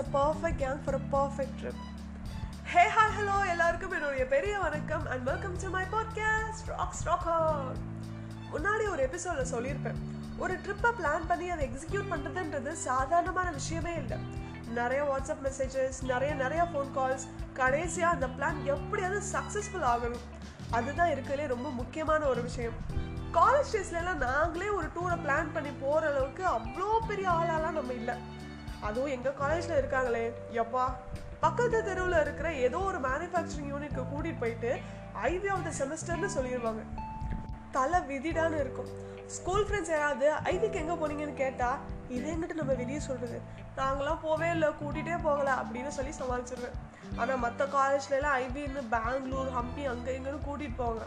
It's a perfect gang for a perfect trip. Hey hi hello எல்லாருக்கும் என்னுடைய பெரிய வணக்கம் and welcome to my podcast rock. முன்னாடி ஒரு எபிசோடில் சொல்லியிருப்பேன், ஒரு ட்ரிப்பை பிளான் பண்ணி அதை எக்ஸிக்யூட் பண்ணுறதுன்றது சாதாரணமான விஷயமே இல்லை. நிறைய வாட்ஸ்அப் மெசேஜஸ், நிறைய ஃபோன் கால்ஸ், கடைசியாக அந்த பிளான் எப்படியாவது சக்ஸஸ்ஃபுல் ஆகணும். அதுதான் இருக்கிறதுலே ரொம்ப முக்கியமான ஒரு விஷயம். காலேஜ் டேஸ்லாம் நாங்களே ஒரு டூரை பிளான் பண்ணி போகிற அளவுக்கு அவ்வளோ பெரிய ஆளாலாம் நம்ம இல்லை. அதுவும் எங்கள் காலேஜில் இருக்காங்களே எப்பா, பக்கத்து தெருவில் இருக்கிற ஏதோ ஒரு மேனுஃபேக்சரிங் யூனிட்க்கு கூட்டிகிட்டு போயிட்டு ஐவி ஆஃப் த செமஸ்டர்னு சொல்லிடுவாங்க. தலை விதிடான்னு இருக்கும். ஸ்கூல் ஃப்ரெண்ட்ஸ் யாராவது ஐவிக்கு எங்கே போனீங்கன்னு கேட்டால் இதே எங்கிட்ட நம்ம வெளியே சொல்கிறது, நாங்களாம் போவே இல்லை, கூட்டிகிட்டே போகலை அப்படின்னு சொல்லி சமாளிச்சிருவேன். ஆனால் மற்ற காலேஜ்லலாம் ஐவின்னு பெங்களூர், ஹம்பி, அங்கே எங்கேன்னு கூட்டிகிட்டு போவாங்க.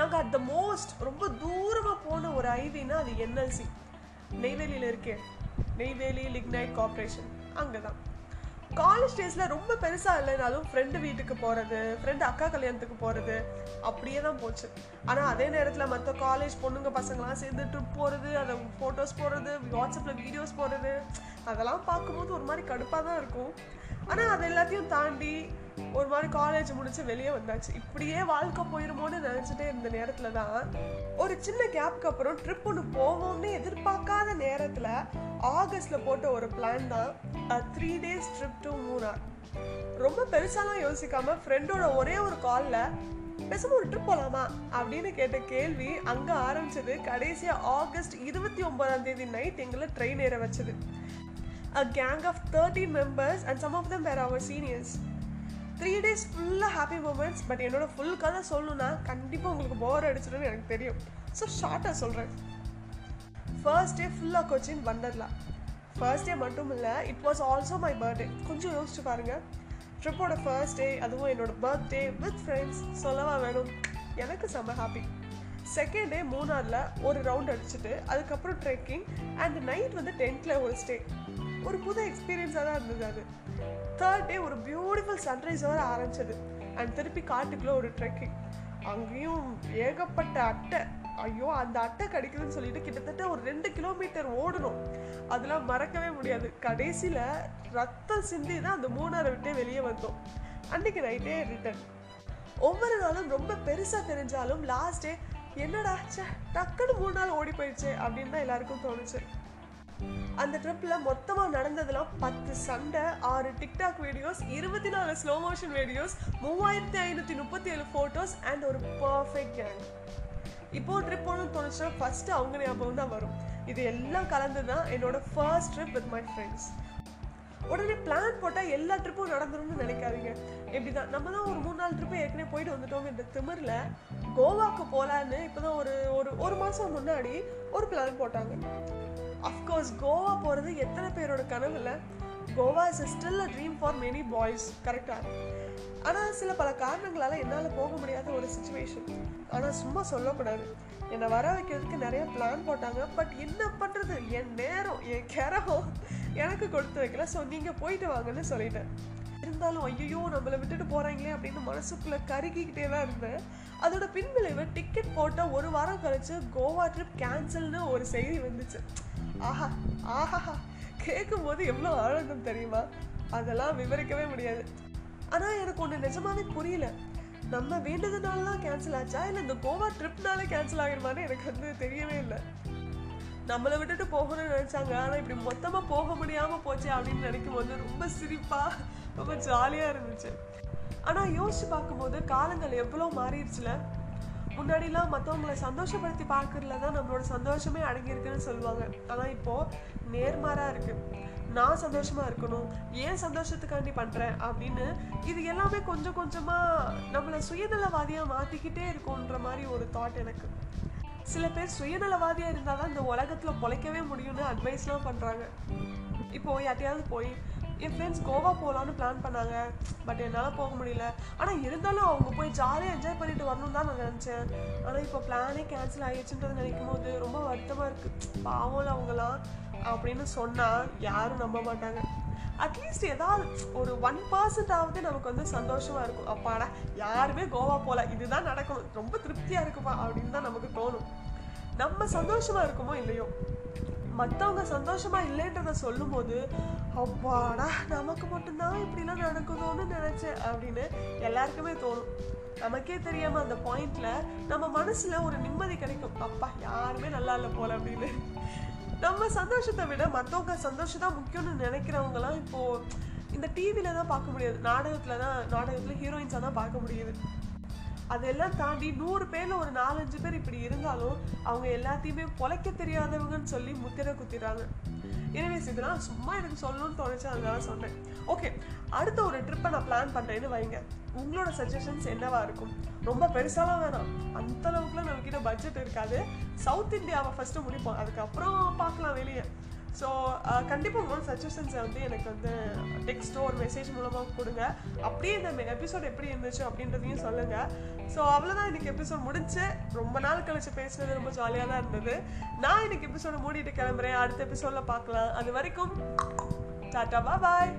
நாங்கள் அட் த மோஸ்ட் ரொம்ப தூரமாக போன ஒரு ஐவின்னா அது என்எல்சி, நெய்வேலியில் இருக்கேன், நெய்வேலி லிக்னைட் கார்பரேஷன். அங்கே தான் காலேஜ் டேஸில் ரொம்ப பெருசாக இல்லைனாலும் ஃப்ரெண்டு வீட்டுக்கு போகிறது, ஃப்ரெண்டு அக்கா கல்யாணத்துக்கு போகிறது அப்படியே தான் போச்சு. ஆனால் அதே நேரத்தில் மற்ற காலேஜ் பொண்ணுங்க பசங்களாம் சேர்ந்து ட்ரிப் போகிறது, அதை ஃபோட்டோஸ் போடுறது, வாட்ஸ்அப்பில் வீடியோஸ் போடுறது, அதெல்லாம் பார்க்கும்போது ஒரு மாதிரி கடுப்பாக தான் இருக்கும். ஆனால் அது எல்லாத்தையும் தாண்டி ஒரு மாதிரி காலேஜ் முடிச்சு வெளியே வந்தாச்சு. இப்படியே வாழ்க்கை போயிருமோன்னு நினச்சிட்டே இருந்த நேரத்தில் தான் ஒரு சின்ன கேப்புக்கு அப்புறம் ட்ரிப் ஒன்று போவோம்னு எதிர்பார்க்காத நேரத்தில் ஆகஸ்டில் போட்ட ஒரு பிளான் தான் 3 days ட்ரிப் டு மூணார். ரொம்ப பெருசாலாம் யோசிக்காமல் ஃப்ரெண்டோட ஒரே ஒரு காலில் பேசாமல் ஒரு ட்ரிப் போகலாமா அப்படின்னு கேட்ட கேள்வி அங்கே ஆரம்பிச்சது. கடைசியாக ஆகஸ்ட் 29 நைட் எங்களை ட்ரெயின் ஏற வச்சது. A gang of 13 members and some of them were our seniors. 3 days ஃபுல்லாக ஹாப்பி மூமெண்ட்ஸ். பட் என்னோடய ஃபுல் கதை சொல்லணுன்னா கண்டிப்பாக உங்களுக்கு போர் அடிச்சிடும்னு எனக்கு தெரியும், ஸோ ஷார்ட்டாக சொல்கிறேன். ஃபர்ஸ்ட் டே ஃபுல்லாக கொச்சின் வண்டர்லா. ஃபர்ஸ்ட் டே மட்டும் இல்லை, it was also my birthday. கொஞ்சம் யோசிச்சு பாருங்கள், ட்ரிப்போட ஃபர்ஸ்ட் டே, அதுவும் என்னோடய பர்த்டே வித் ஃப்ரெண்ட்ஸ், சொல்லவா வேணும். எனக்கு செம்ம ஹாப்பி. செகண்ட் டே மூணாரில் ஒரு ரவுண்ட் அடிச்சுட்டு அதுக்கப்புறம் ட்ரெக்கிங் அண்ட் நைட் வந்து டென்ட்டில் ஒரு ஸ்டே. ஒரு புது எக்ஸ்பீரியன்ஸாக தான் இருந்தது அது. தேர்ட் டே ஒரு பியூட்டிஃபுல் சன்ரைஸோடு ஆரம்பிச்சது அண்ட் திருப்பி காட்டுக்குள்ளே ஒரு ட்ரெக்கிங். அங்கேயும் ஏகப்பட்ட அட்டை, ஐயோ அந்த அட்டை கிடைக்குதுன்னு சொல்லிட்டு கிட்டத்தட்ட ஒரு 2 கிலோமீட்டர் ஓடணும். அதெல்லாம் மறக்கவே முடியாது. கடைசியில் ரத்தம் சிந்தி தான் அந்த மூணாரை விட்டே வெளியே வந்தோம். அன்றைக்கி நைட்டே ரிட்டன். ஒவ்வொரு நாளும் ரொம்ப பெருசாக தெரிஞ்சாலும் லாஸ்ட் டே என்னடா ஆச்சே டக்குன்னு 3 நாள் ஓடி போயிடுச்சு அப்படின்னு தான் எல்லாருக்கும் தோணுச்சு. அந்த ட்ரிப்பில் மொத்தமாக நடந்ததெல்லாம் 10 சண்டை, 6 TikTok videos, 24 slow motion videos, 3537 photos and ஒரு பர்ஃபெக்ட் கேங். இப்போது ட்ரிப் ஒன்று தோணுச்சுன்னா ஃபஸ்ட்டு அவங்க ஞாபகம் தான் வரும். இது எல்லாம் கலந்து தான் என்னோட first trip with my friends. உடனே பிளான் போட்டால் எல்லா ட்ரிப்பும் நடந்துடும்னு நினைக்காதீங்க. எப்படி தான் நம்ம தான் ஒரு 3-4 ட்ரிப்பு ஏற்கனவே போயிட்டு வந்துட்டோம். இந்த திமிரில் கோவாக்கு போகலான்னு இப்போ தான் ஒரு மாதம் முன்னாடி ஒரு பிளான் போட்டாங்க. அஃப்கோர்ஸ் கோவா போகிறது எத்தனை பேரோட கனவு இல்லை? Goa is still a dream for many boys, கரெக்டாக. ஆனால் சில பல காரணங்களால் என்னால் போக முடியாத ஒரு சுச்சுவேஷன். ஆனால் சும்மா சொல்லக்கூடாது, என்னை வர வைக்கிறதுக்கு நிறைய பிளான் போட்டாங்க. பட் என்ன பண்ணுறது, என் நேரம், என் கிரகம் எனக்கு கொடுத்து வைக்கல. ஸோ நீங்கள் போயிட்டு வாங்கன்னு சொல்லிட்டேன். இருந்தாலும் ஐயோ நம்மளை விட்டுட்டு போகிறாங்களே அப்படின்னு மனசுக்குள்ளே கருகிக்கிட்டே தான் இருந்தேன். அதோட பின்விளைவு டிக்கெட் போட்டால் 1 வாரம் கழித்து கோவா ட்ரிப் கேன்சல்னு ஒரு செய்தி வந்துச்சு. ஆஹா ஆஹா, கேட்கும்போது எவ்வளோ ஆனந்தம் தெரியுமா, அதெல்லாம் விவரிக்கவே முடியாது. ஆனால் எனக்கு ஒன்று நிஜமாவே புரியல, நம்ம வேண்டதுனாலலாம் கேன்சல் ஆச்சா இல்லை இந்த கோவா ட்ரிப்னாலே கேன்சல் ஆகிடுமான்னு எனக்கு வந்து தெரியவே இல்லை. நம்மளை விட்டுட்டு போகணும்னு நினச்சாங்க, ஆனால் இப்படி மொத்தமாக போக முடியாமல் போச்சு அப்படின்னு நினைக்கும் போது ரொம்ப சிரிப்பாக ரொம்ப ஜாலியாக இருந்துச்சு. ஆனால் யோசிச்சு பார்க்கும்போது காலங்கள் எவ்வளோ மாறிடுச்சுல. முன்னாடிலாம் மற்றவங்களை சந்தோஷப்படுத்தி பார்க்குறதுல தான் நம்மளோட சந்தோஷமே அடங்கியிருக்குன்னு சொல்லுவாங்க. ஆனால் இப்போது நேர்மாறாக இருக்குது. நான் சந்தோஷமாக இருக்கணும், ஏன் சந்தோஷத்துக்காண்டி பண்ணுறேன் அப்படின்னு இது எல்லாமே கொஞ்சம் கொஞ்சமாக நம்மளை சுயநலவாதியாக மாற்றிக்கிட்டே இருக்கும்ன்ற மாதிரி ஒரு தாட் எனக்கு. சில பேர் சுயநலவாதியாக இருந்தால் தான் இந்த உலகத்தில் பொழைக்கவே முடியும்னு அட்வைஸ்லாம் பண்ணுறாங்க. இப்போது யார்ட்டையாவது போய் என் ஃப்ரெண்ட்ஸ் கோவா போகலான்னு பிளான் பண்ணாங்க, பட் என்னால் போக முடியல, ஆனால் இருந்தாலும் அவங்க போய் ஜாலியாக என்ஜாய் பண்ணிட்டு வரணும்னு தான் நான் நினச்சேன், ஆனால் இப்போ பிளானே கேன்சல் ஆகிடுச்சுன்றது நினைக்கும் போது ரொம்ப வருத்தமாக இருக்குது, பாவம்ல அவங்களாம் அப்படின்னு சொன்னால் யாரும் நம்ப மாட்டாங்க. அட்லீஸ்ட் ஏதாவது ஒரு 1% நமக்கு வந்து சந்தோஷமாக இருக்கும், அப்பாடா யாருமே கோவா போகல, இதுதான் நடக்கும், ரொம்ப திருப்தியாக இருக்குப்பா அப்படின்னு தான் நமக்கு தோணும். நம்ம சந்தோஷமாக இருக்குமோ இல்லையோ, மற்றவங்க சந்தோஷமாக இல்லைன்றதை சொல்லும் போது அப்பாடா நமக்கு மட்டும்தான் இப்படிலாம் நடக்குதோன்னு நினச்சேன் அப்படின்னு எல்லாருக்குமே தோணும். நமக்கே தெரியாமல் அந்த பாயிண்டில் நம்ம மனசில் ஒரு நிம்மதி கிடைக்கும், அப்பா யாருமே நல்லா இல்லை போல அப்படின்னு. நம்ம சந்தோஷத்தை விட மற்றவங்க சந்தோஷம் தான் முக்கியம்னு நினைக்கிறவங்களாம் இப்போது இந்த டிவியில் தான் பார்க்க முடியாது, நாடகத்தில் ஹீரோயின்ஸாக தான் பார்க்க முடியுது. அதெல்லாம் தாண்டி 100 பேரில் ஒரு 4-5 பேர் இப்படி இருந்தாலும் அவங்க எல்லாத்தையுமே பொழைக்க தெரியாதவங்கன்னு சொல்லி முத்திரை குத்திடுறாங்க. எனவே இதெல்லாம் சும்மா எனக்கு சொல்லணும்னு தோணுச்சு, அதனால சொன்னேன். ஓகே, அடுத்த ஒரு ட்ரிப்பை நான் பிளான் பண்ணேன்னு வைங்க, உங்களோட சஜஷன்ஸ் என்னவா இருக்கும்? ரொம்ப பெருசாலாம் வேணாம், அந்தளவுக்குலாம் நம்மக்கிட்ட பட்ஜெட் இருக்காது. சவுத் இந்தியாவை ஃபஸ்ட்டு முடிப்போம், அதுக்கப்புறம் பார்க்கலாம் வெளியே. ஸோ கண்டிப்பாக உங்களோட சஜஷன்ஸை எனக்கு டெக்ஸ்ட்டோ ஒரு மெசேஜ் மூலமாக கொடுங்க. அப்படியே இந்த எபிசோட் எப்படி இருந்துச்சு அப்படின்றதையும் சொல்லுங்கள். ஸோ அவ்வளோதான், இன்றைக்கி எபிசோட் முடிஞ்சு. ரொம்ப நாள் கழிச்சு பேசுனது ரொம்ப ஜாலியாக தான் இருந்தது. நான் இன்றைக்கி எபிசோடை மூடிட்டு கிளம்புறேன். அடுத்த எபிசோடில் பார்க்கலாம். அது வரைக்கும் டாட்டா, பாய்.